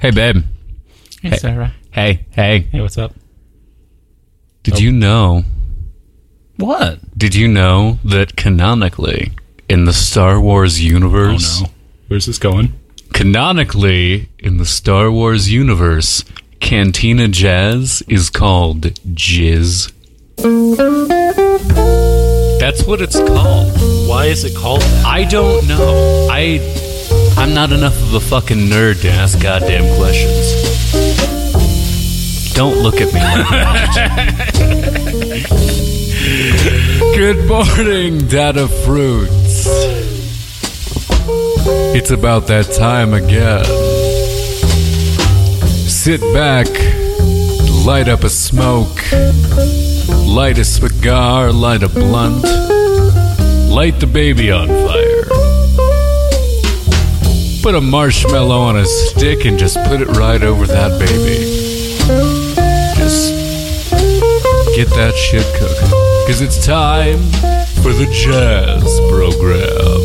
Hey, babe. Hey, Sarah. Hey. Hey, what's up? Did you know... What? Did you know that canonically, in the Star Wars universe... Oh, no. Where's this going? Canonically, in the Star Wars universe, Cantina Jazz is called Jizz. That's what it's called. Why is it called that? I don't know. I'm not enough of a fucking nerd to ask goddamn questions. Don't look at me like that. Good morning, DataFruits. It's about that time again. Sit back, light up a smoke, light a cigar, light a blunt, light the baby on fire. Put a marshmallow on a stick and just put it right over that baby. Just get that shit cooking. Because it's time for the jazz program.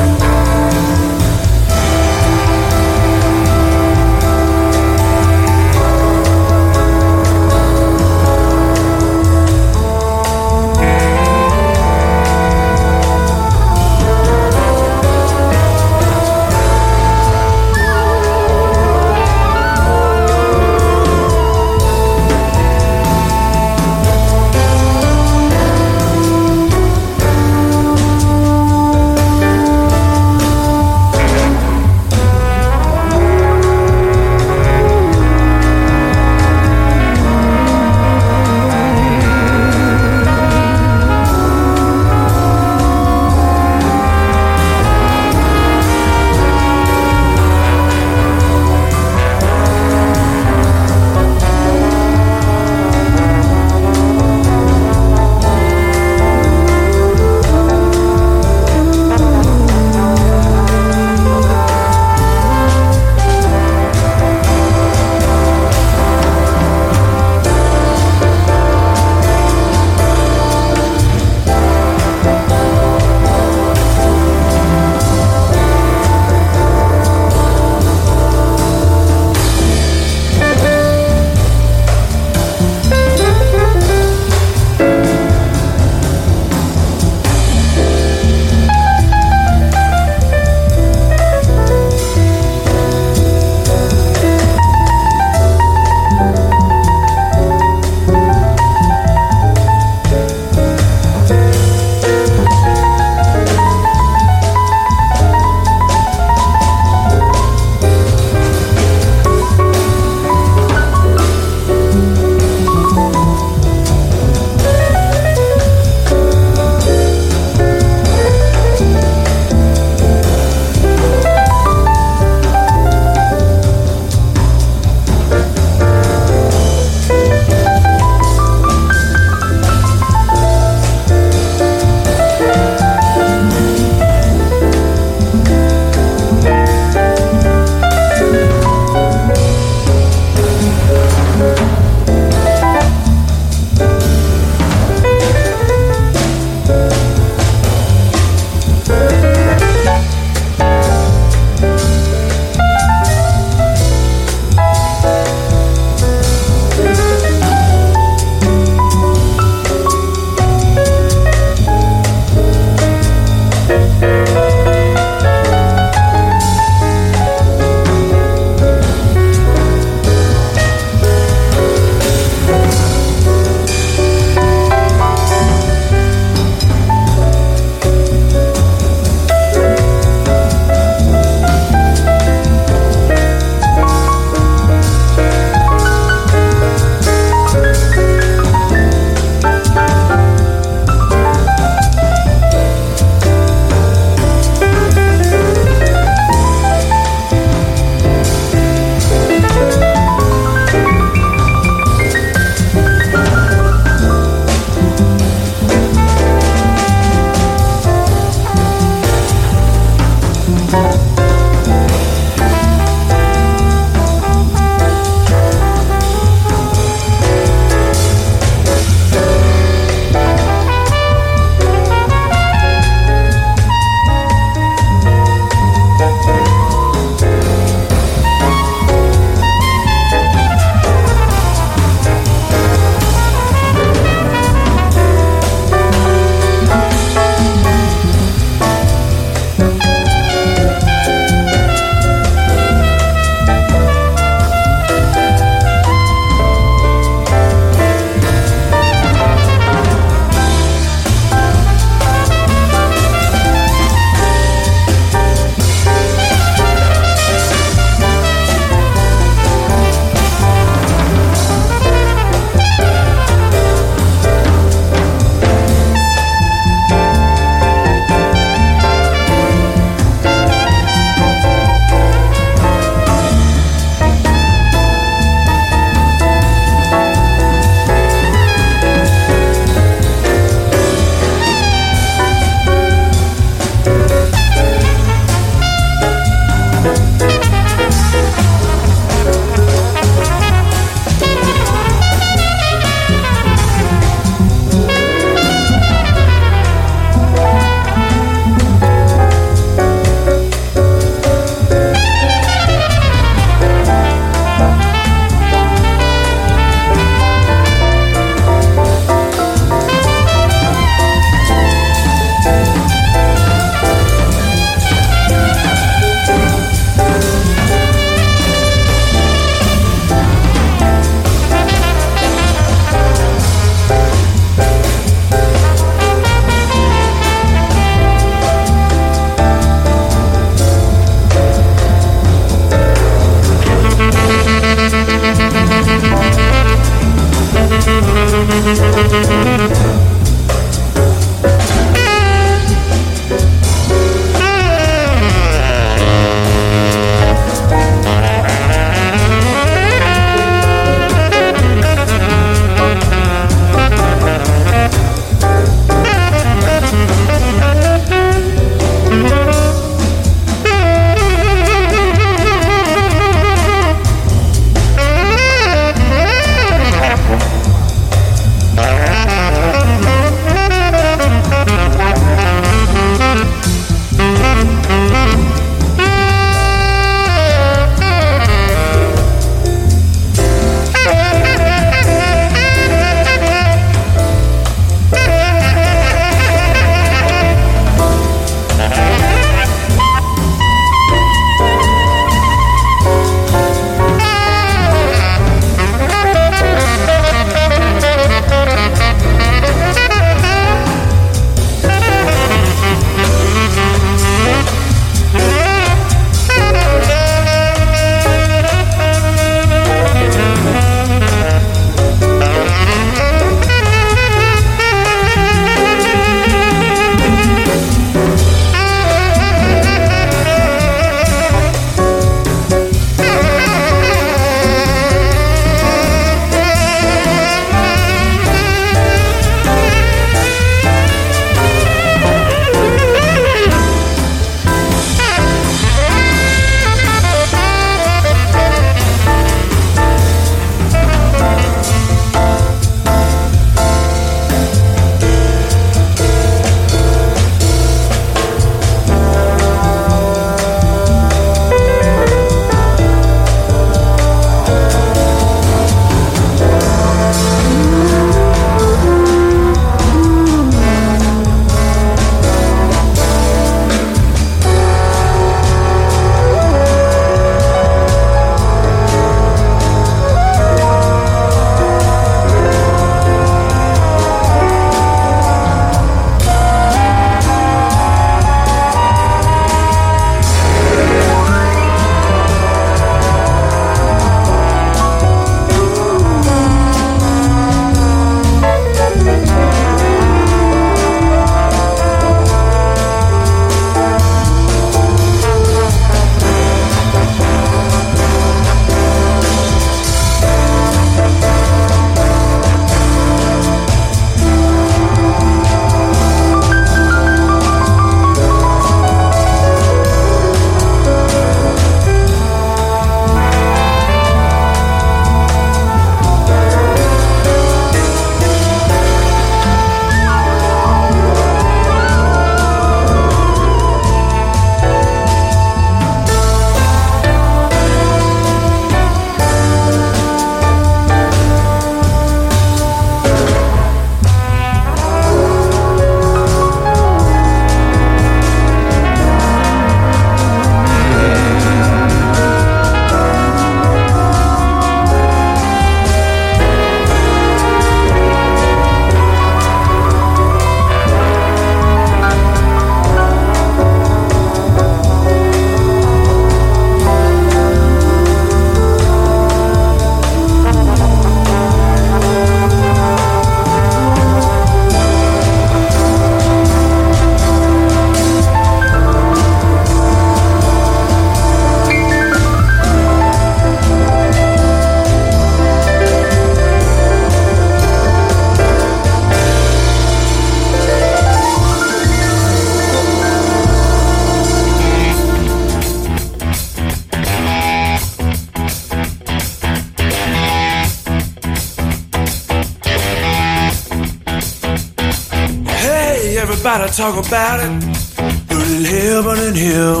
Talk about it, burning hell, burning hell.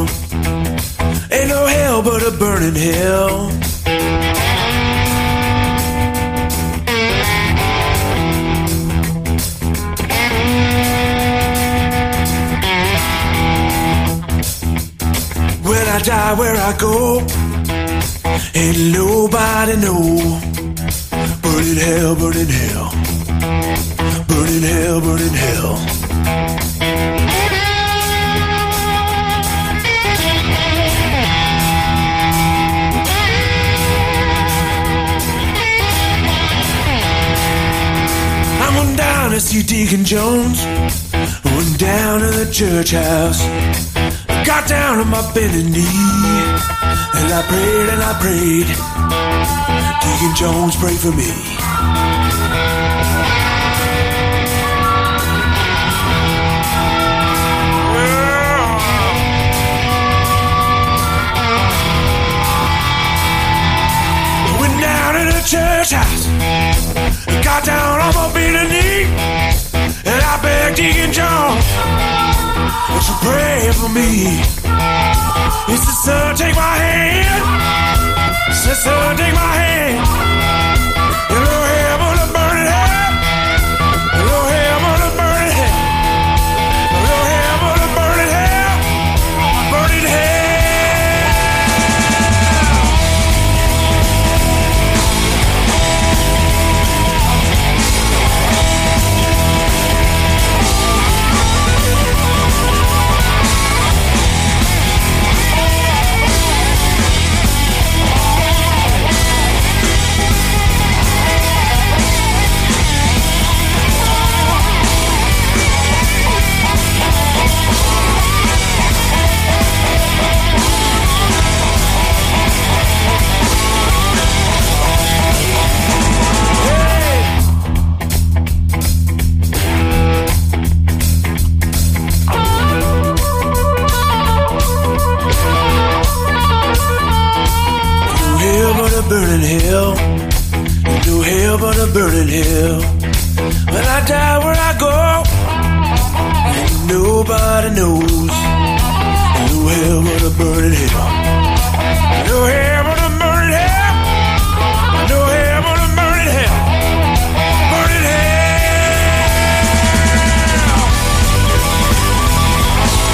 Ain't no hell but a burning hell. When I die, where I go, ain't nobody know. Burning hell, burning hell. Burning hell, burning hell. see Deacon Jones. Went down to the church house. Got down on my bended knee, and I prayed and I prayed. Deacon Jones, pray for me. Yeah. Went down to the church house, got down on my bended knee, and I begged Deacon Jones, would you pray for me? He said, son, take my hand. He said, son, take my hand. Hello, heaven, a burning hell. Hello, heaven, a burning hell. Hello, heaven, a burning hell. Burning hell. Burning hell, into hell but a burning hell. When I die, where I go, and nobody knows. Into hell but a burning hell, into hell but a burning hell, into hell but a burning hell, burning hell.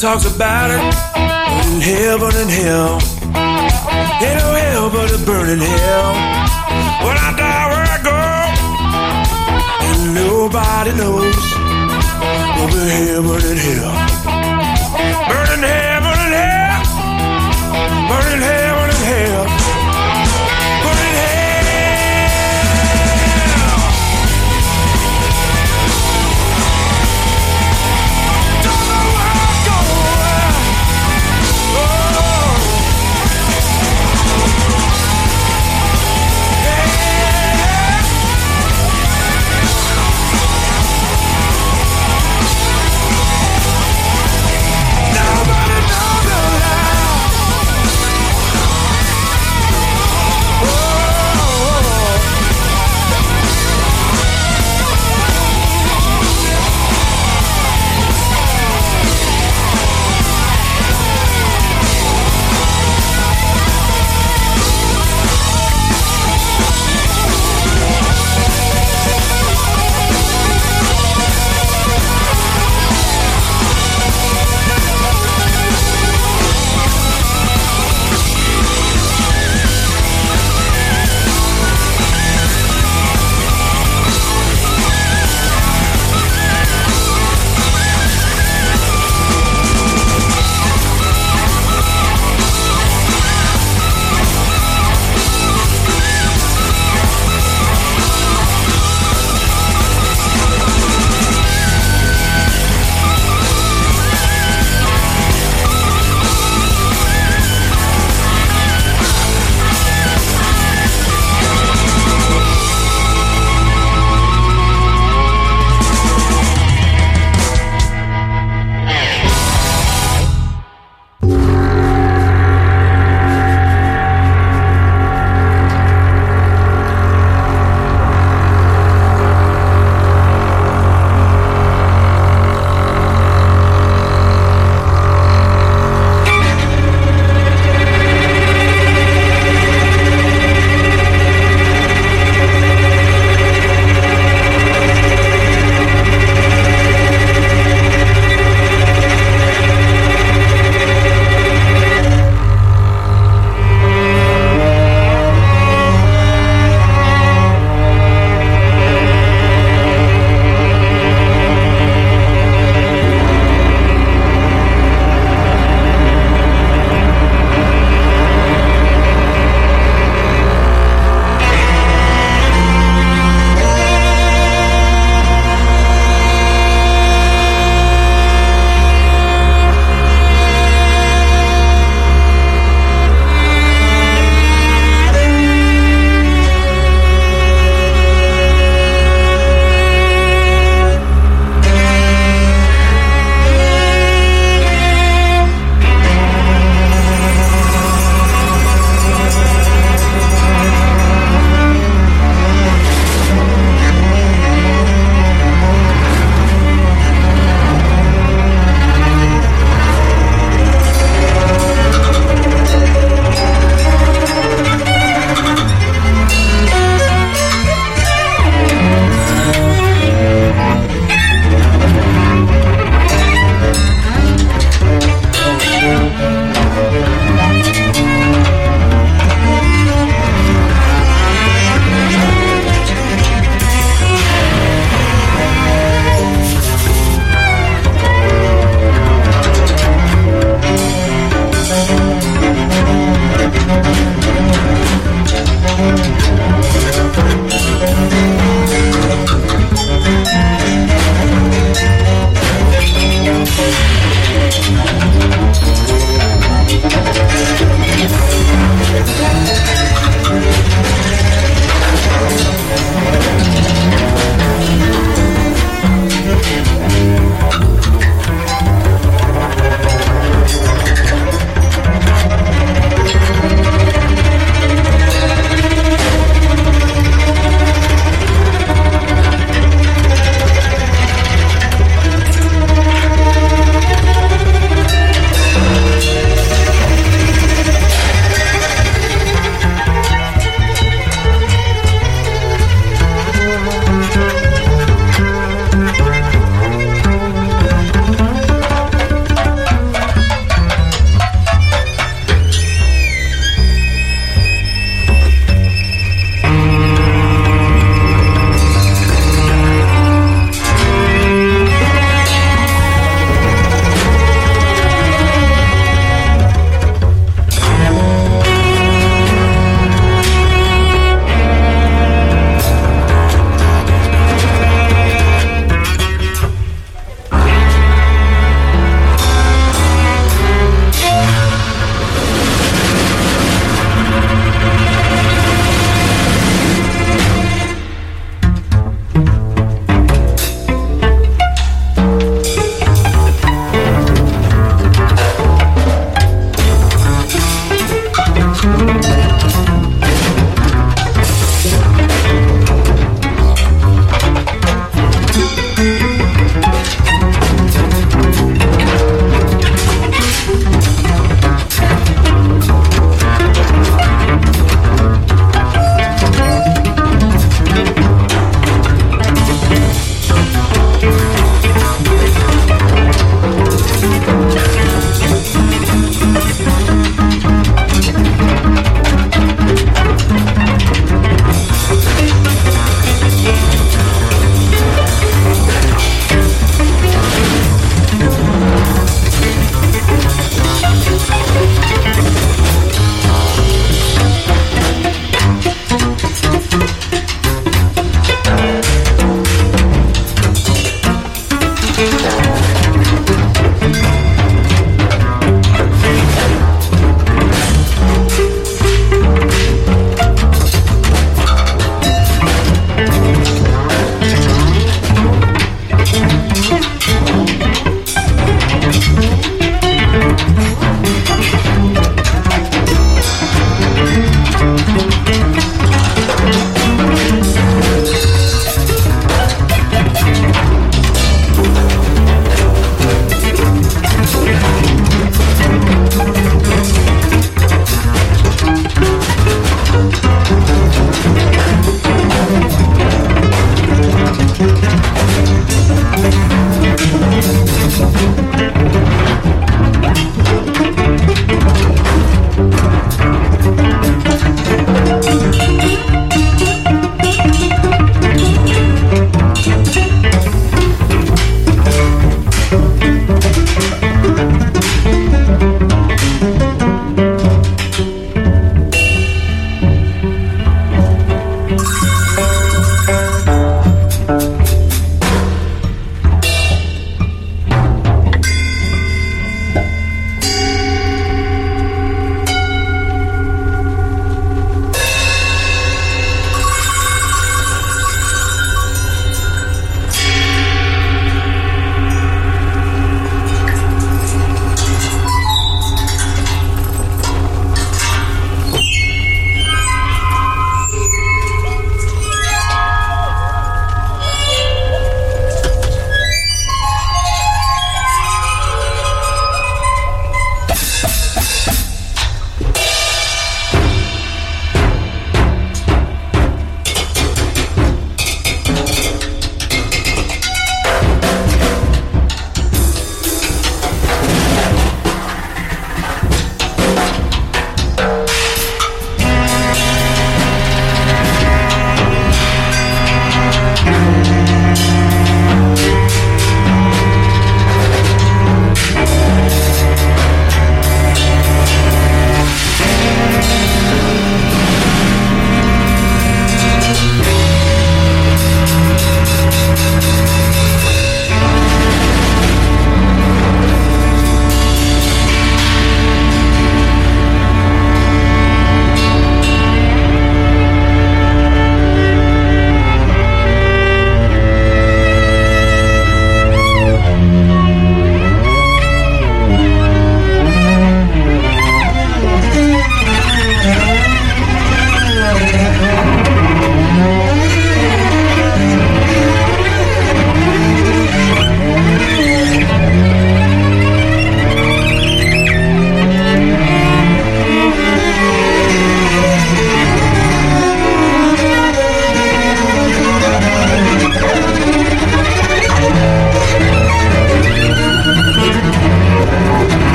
Talks about it in hell, burning hell. Ain't no hell but a burning hell. When I die, where I go, and nobody knows. Over hell, burning hell, burning hell, burning hell, burning hell, burning hell, burning hell.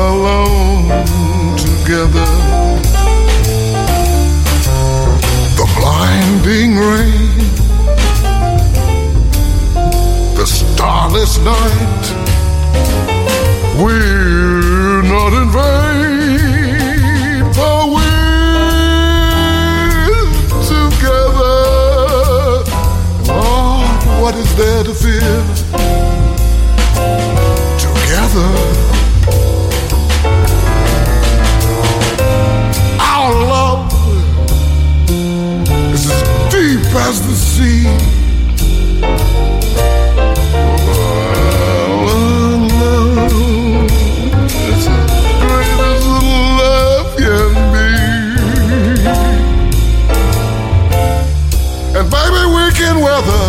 Alone there to fear. Together, our love is as deep as the sea. Weather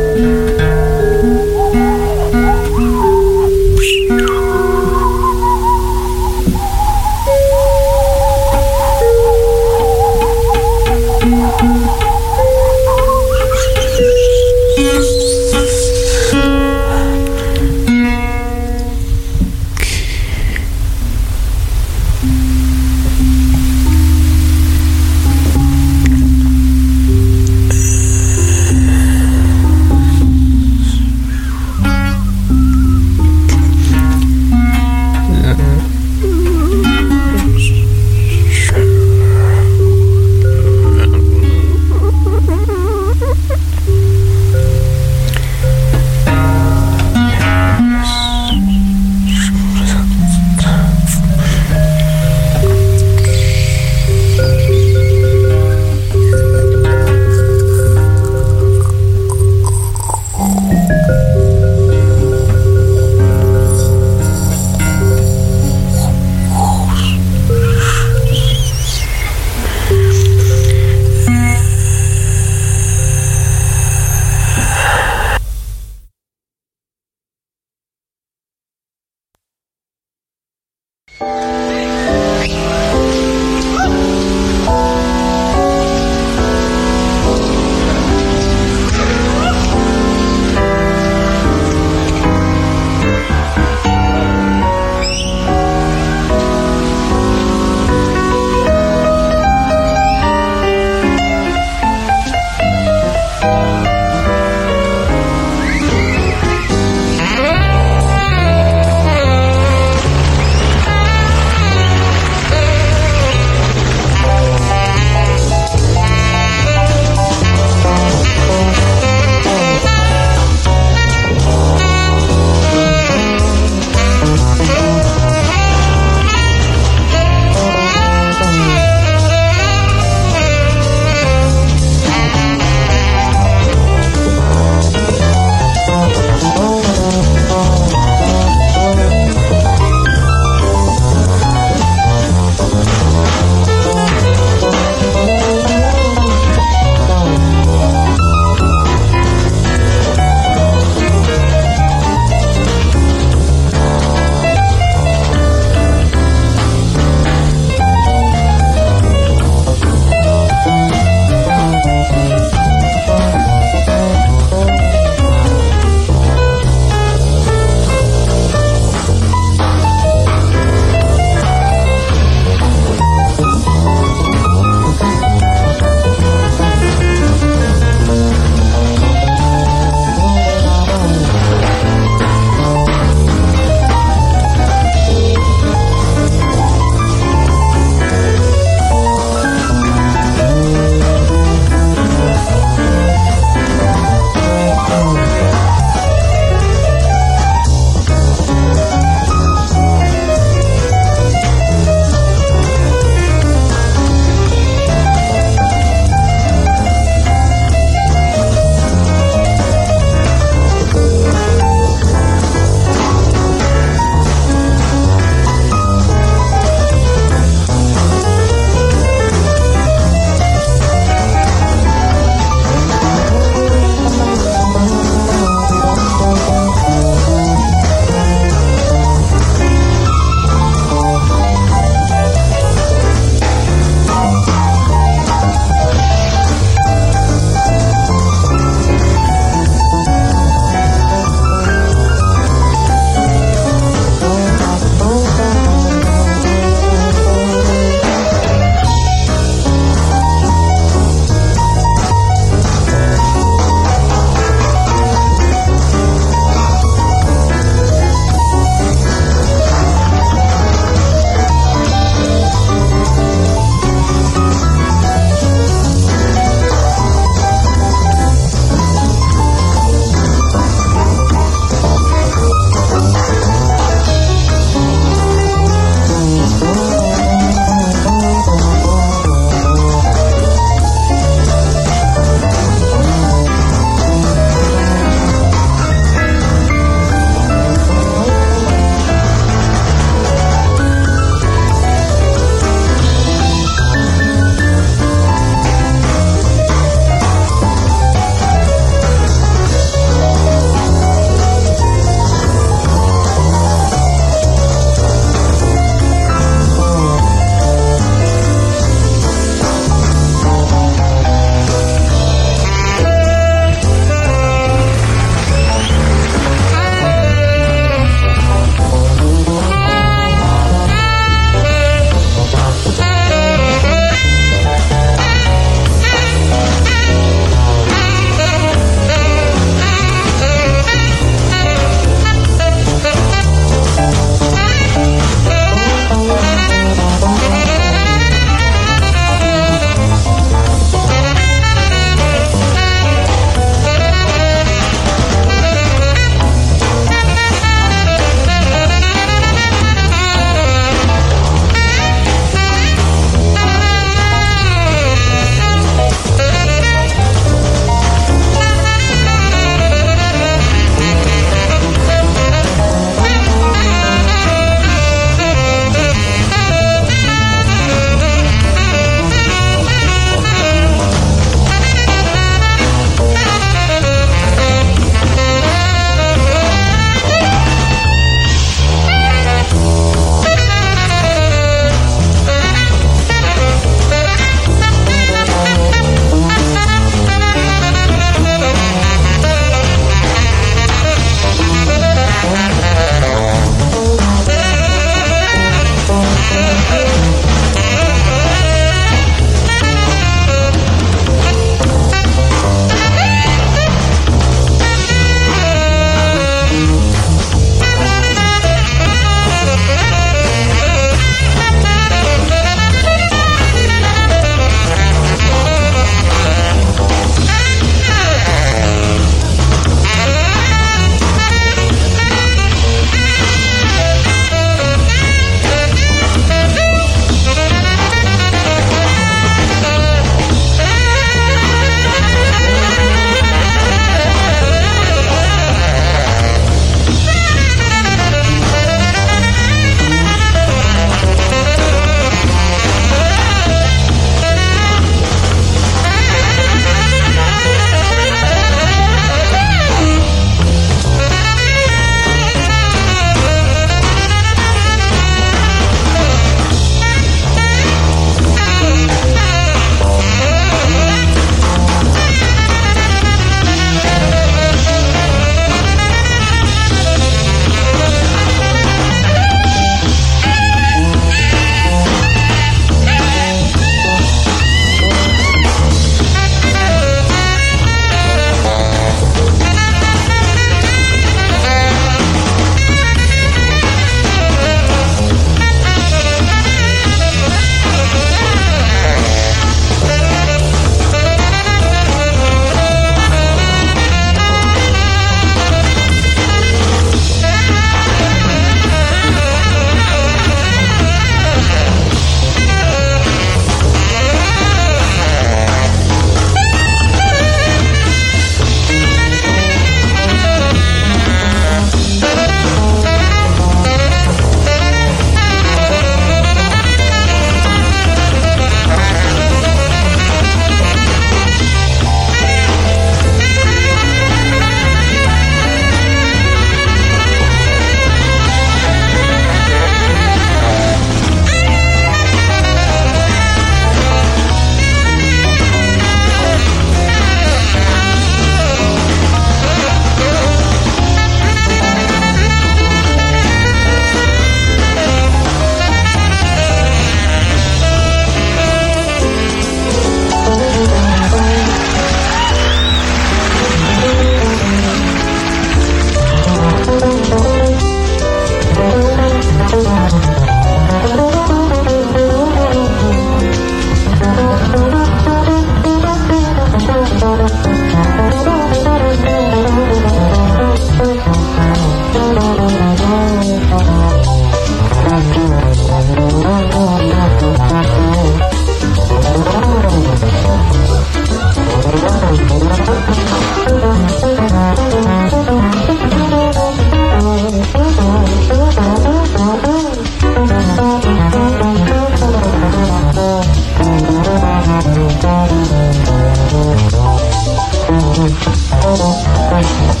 Thank you very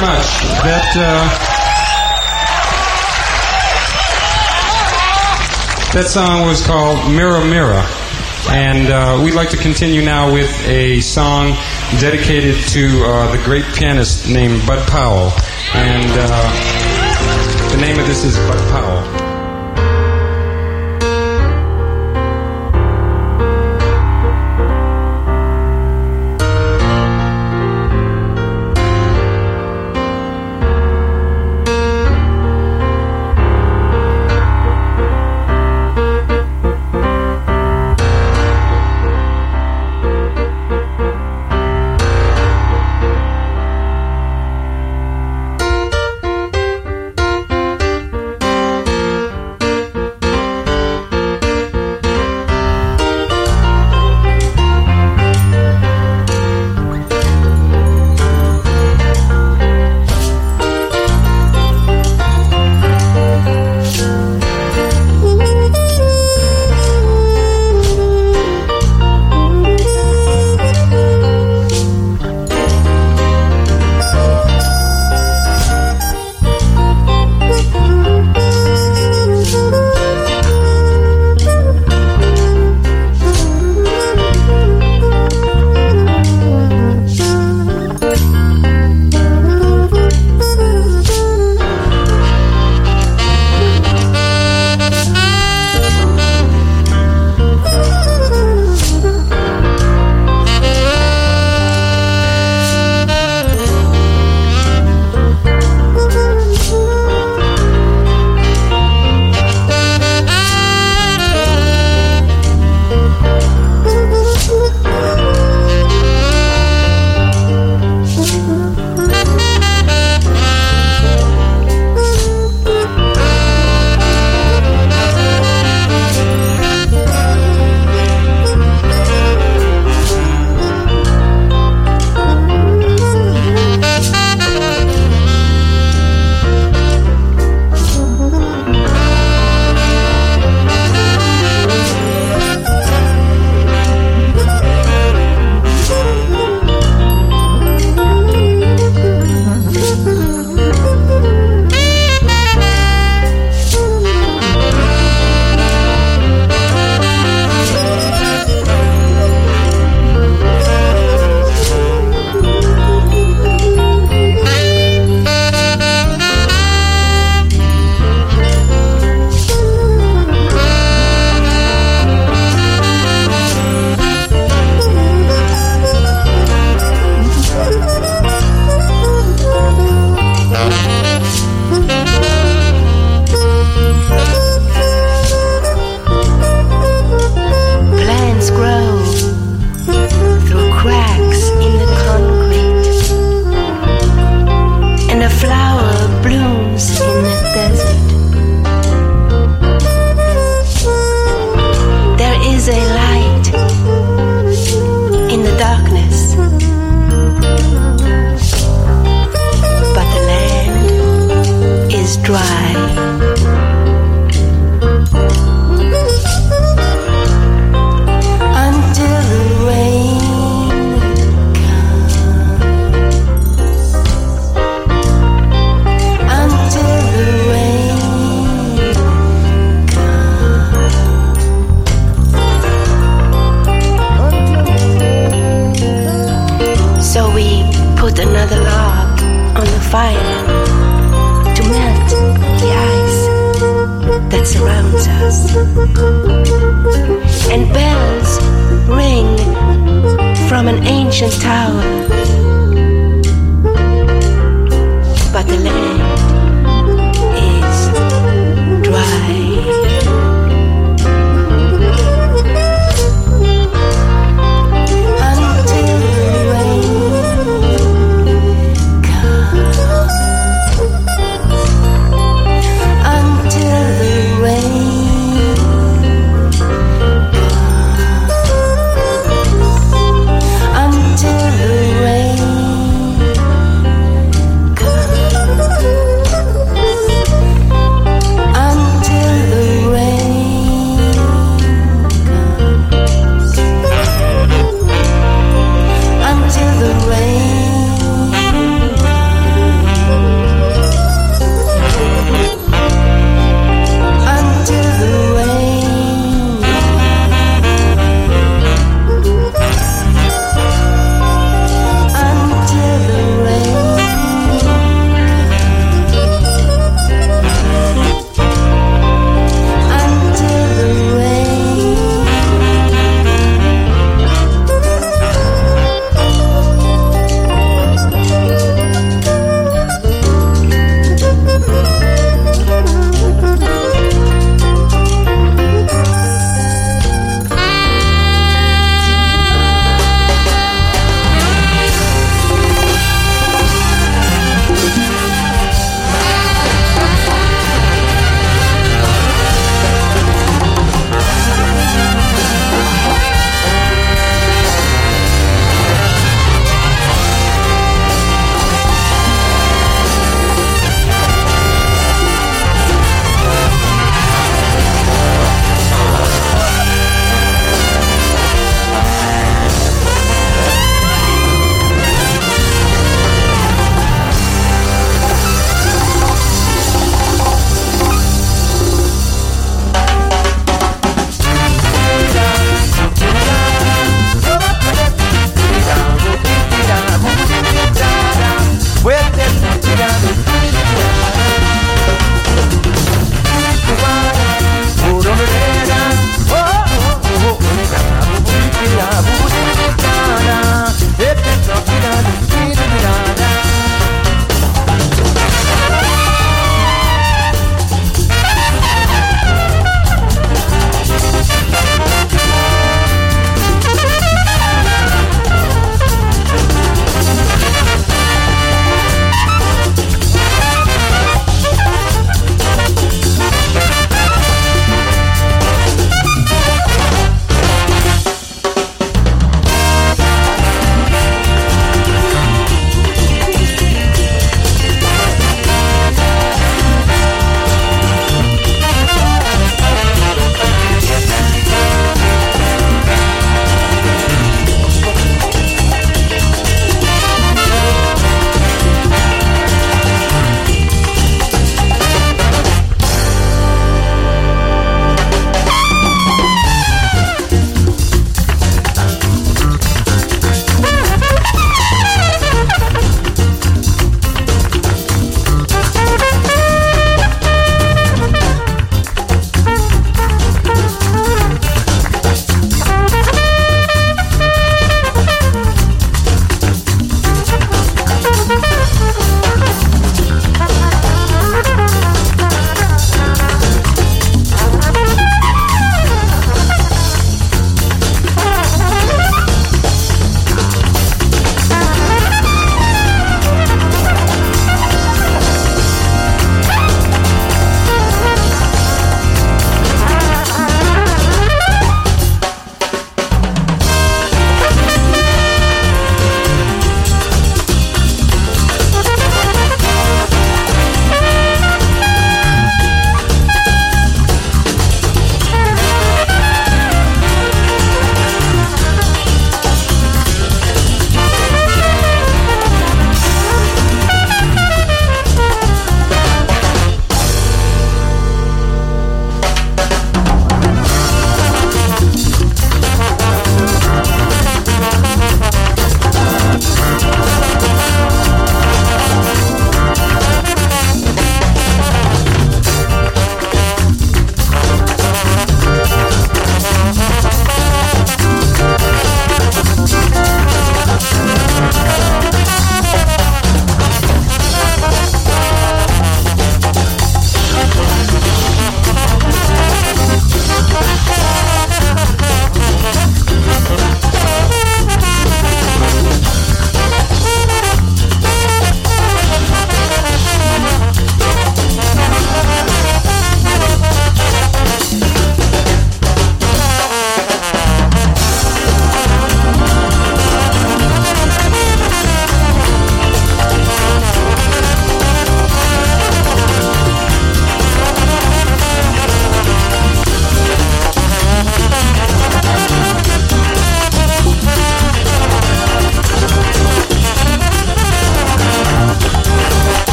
much. That song was called Mira Mira. And we'd like to continue now with a song dedicated to the great pianist named Bud Powell. And the name of this is Bud Powell. blooms in the desert. There is a light in the darkness, but the land is dry. Another log on the fire to melt the ice that surrounds us, and bells ring from an ancient tower, but the land is dry.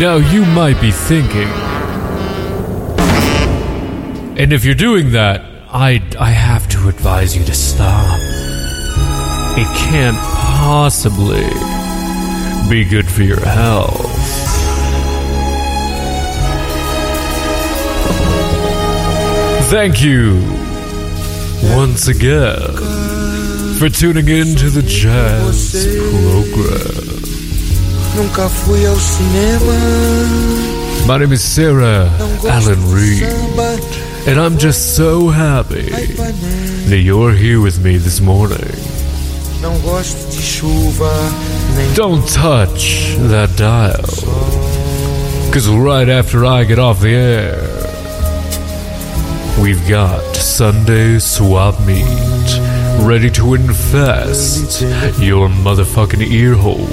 Now you might be thinking, and if you're doing that, I have to advise you to stop. It can't possibly be good for your health. Thank you once again for tuning in to the Jazz Program. Nunca fui ao cinema. My name is Sarah Allen Reed, and I'm just so happy that you're here with me this morning. Don't touch that dial, because right after I get off the air, we've got Sunday Swap Meet ready to infest your motherfucking ear holes.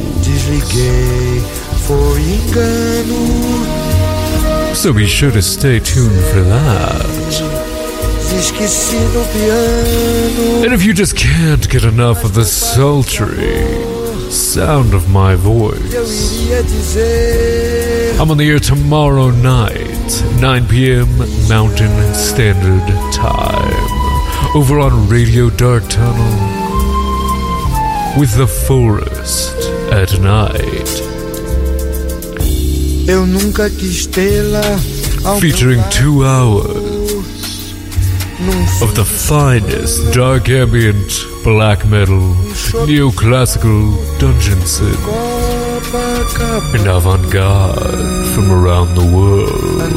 So be sure to stay tuned for that. And if you just can't get enough of the sultry sound of my voice, I'm on the air tomorrow night, 9 p.m. Mountain Standard Time, over on Radio Dark Tunnel with The Forest at Night, featuring 2 hours of the finest dark ambient, black metal, neoclassical, dungeon synth, and avant-garde from around the world.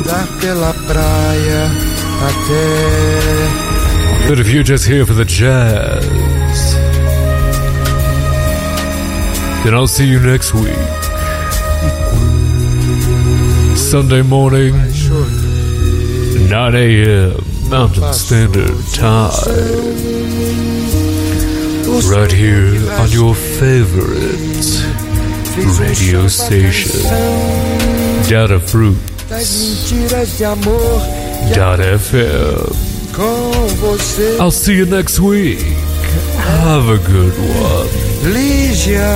But if you're just here for the jazz, then I'll see you next week, Sunday morning, 9 a.m. Mountain Standard Time, right here on your favorite radio station, DataFruits.fm. I'll see you next week. Have a good one. Lígia,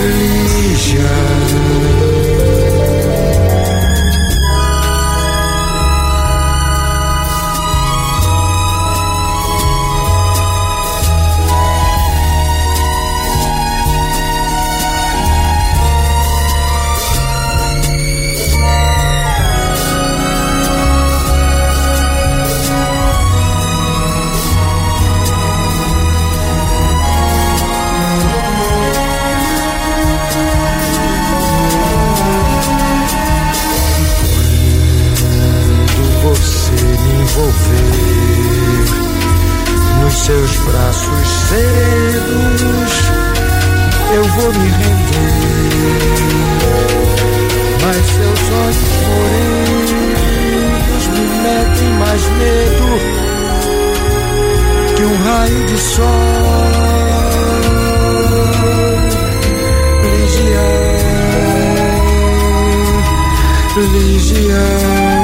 Lígia. envolver nos seus braços serenos. Eu vou me render, mas seus olhos morenos me metem mais medo que um raio de sol. Legião, legião.